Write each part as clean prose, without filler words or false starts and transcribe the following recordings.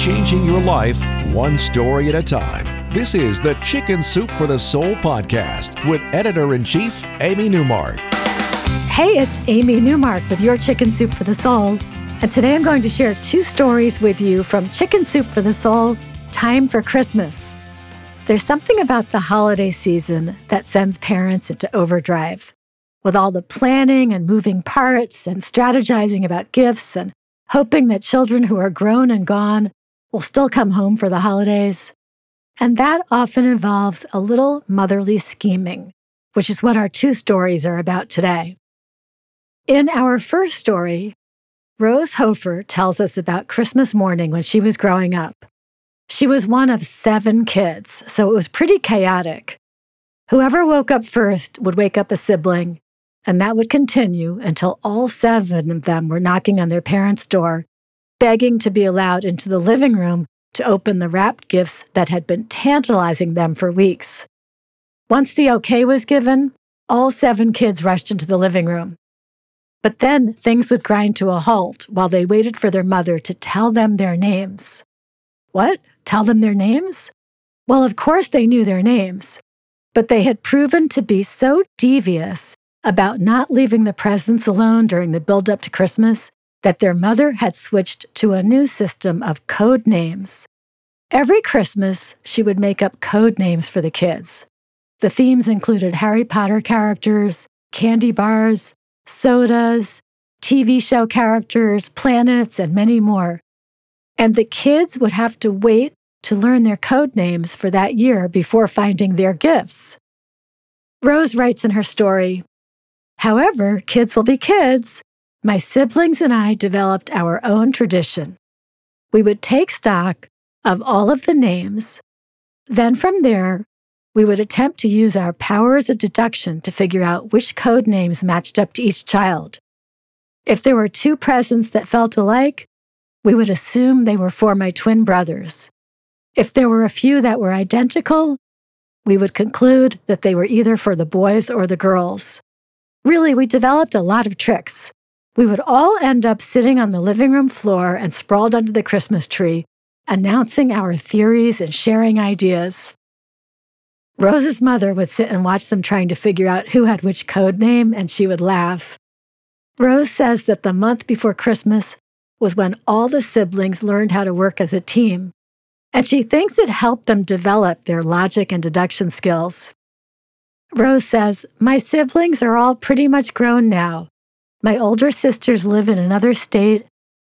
Changing your life one story at a time. This is the Chicken Soup for the Soul podcast with Editor-in-Chief Amy Newmark. Hey, it's Amy Newmark with your Chicken Soup for the Soul. And today I'm going to share two stories with you from Chicken Soup for the Soul: Time for Christmas. There's something about the holiday season that sends parents into overdrive. With all the planning and moving parts and strategizing about gifts and hoping that children who are grown and gone will still come home for the holidays. And that often involves a little motherly scheming, which is what our two stories are about today. In our first story, Rose Hofer tells us about Christmas morning when she was growing up. She was one of 7 kids, so it was pretty chaotic. Whoever woke up first would wake up a sibling, and that would continue until all 7 of them were knocking on their parents' door, begging to be allowed into the living room to open the wrapped gifts that had been tantalizing them for weeks. Once the okay was given, all 7 kids rushed into the living room. But then things would grind to a halt while they waited for their mother to tell them their names. What? Tell them their names? Well, of course they knew their names, but they had proven to be so devious about not leaving the presents alone during the build-up to Christmas that their mother had switched to a new system of code names. Every Christmas, she would make up code names for the kids. The themes included Harry Potter characters, candy bars, sodas, TV show characters, planets, and many more. And the kids would have to wait to learn their code names for that year before finding their gifts. Rose writes in her story, "However, kids will be kids. My siblings and I developed our own tradition. We would take stock of all of the names. Then from there, we would attempt to use our powers of deduction to figure out which code names matched up to each child. If there were 2 presents that felt alike, we would assume they were for my twin brothers. If there were a few that were identical, we would conclude that they were either for the boys or the girls. Really, we developed a lot of tricks. We would all end up sitting on the living room floor and sprawled under the Christmas tree, announcing our theories and sharing ideas." Rose's mother would sit and watch them trying to figure out who had which code name, and she would laugh. Rose says that the month before Christmas was when all the siblings learned how to work as a team, and she thinks it helped them develop their logic and deduction skills. Rose says, "My siblings are all pretty much grown now. My older sisters live in another state,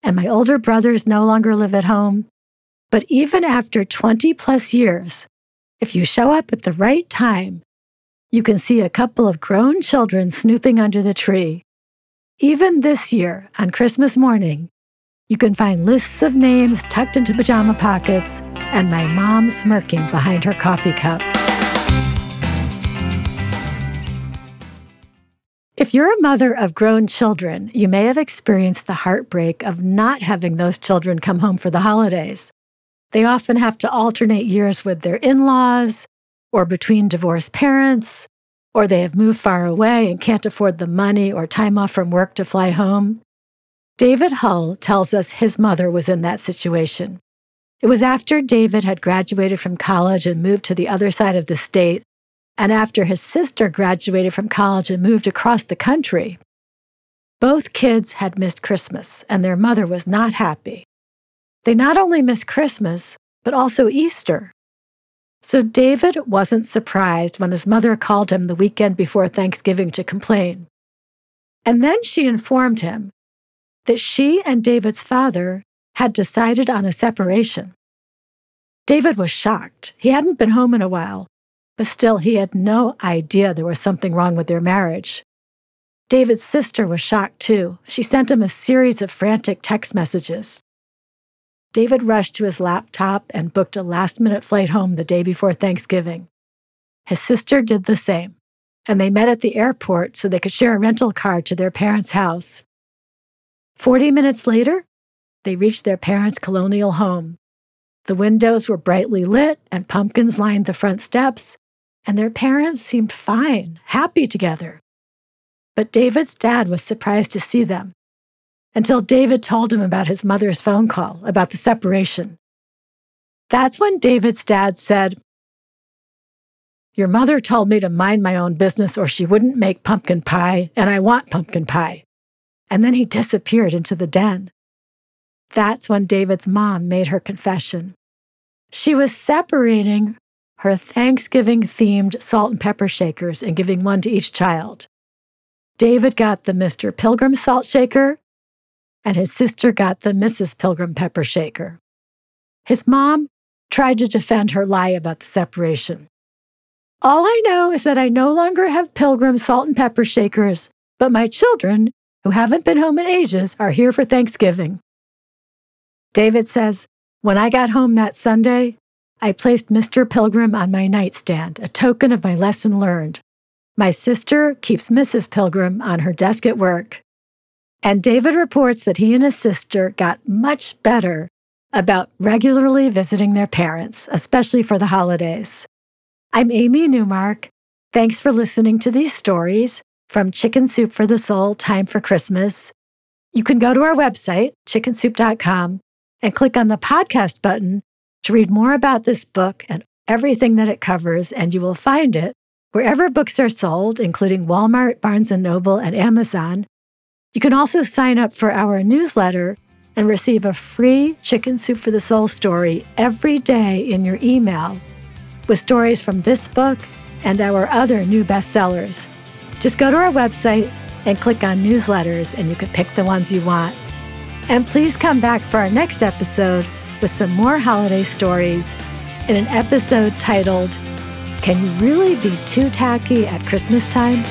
and my older brothers no longer live at home. But even after 20-plus years, if you show up at the right time, you can see a couple of grown children snooping under the tree. Even this year, on Christmas morning, you can find lists of names tucked into pajama pockets and my mom smirking behind her coffee cup." If you're a mother of grown children, you may have experienced the heartbreak of not having those children come home for the holidays. They often have to alternate years with their in-laws, or between divorced parents, or they have moved far away and can't afford the money or time off from work to fly home. David Hull tells us his mother was in that situation. It was after David had graduated from college and moved to the other side of the state, and after his sister graduated from college and moved across the country. Both kids had missed Christmas, and their mother was not happy. They not only missed Christmas, but also Easter. So David wasn't surprised when his mother called him the weekend before Thanksgiving to complain. And then she informed him that she and David's father had decided on a separation. David was shocked. He hadn't been home in a while. but still he had no idea there was something wrong with their marriage. David's sister was shocked too. She sent him a series of frantic text messages. David rushed to his laptop and booked a last-minute flight home the day before Thanksgiving. His sister did the same, and they met at the airport so they could share a rental car to their parents' house. 40 minutes later, they reached their parents' colonial home. The windows were brightly lit, and pumpkins lined the front steps, and their parents seemed fine, happy together. But David's dad was surprised to see them, until David told him about his mother's phone call, about the separation. That's when David's dad said, "Your mother told me to mind my own business or she wouldn't make pumpkin pie, and I want pumpkin pie." And then he disappeared into the den. That's when David's mom made her confession. She was separating her Thanksgiving-themed salt and pepper shakers and giving one to each child. David got the Mr. Pilgrim salt shaker, and his sister got the Mrs. Pilgrim pepper shaker. His mom tried to defend her lie about the separation. "All I know is that I no longer have Pilgrim salt and pepper shakers, but my children, who haven't been home in ages, are here for Thanksgiving." David says, "When I got home that Sunday, I placed Mr. Pilgrim on my nightstand, a token of my lesson learned. My sister keeps Mrs. Pilgrim on her desk at work." And David reports that he and his sister got much better about regularly visiting their parents, especially for the holidays. I'm Amy Newmark. Thanks for listening to these stories from Chicken Soup for the Soul: Time for Christmas. You can go to our website, chickensoup.com, and click on the podcast button to read more about this book and everything that it covers, and you will find it wherever books are sold, including Walmart, Barnes & Noble, and Amazon. You can also sign up for our newsletter and receive a free Chicken Soup for the Soul story every day in your email with stories from this book and our other new bestsellers. Just go to our website and click on newsletters and you can pick the ones you want. And please come back for our next episode with some more holiday stories in an episode titled, "Can You Really Be Too Tacky at Christmas Time?"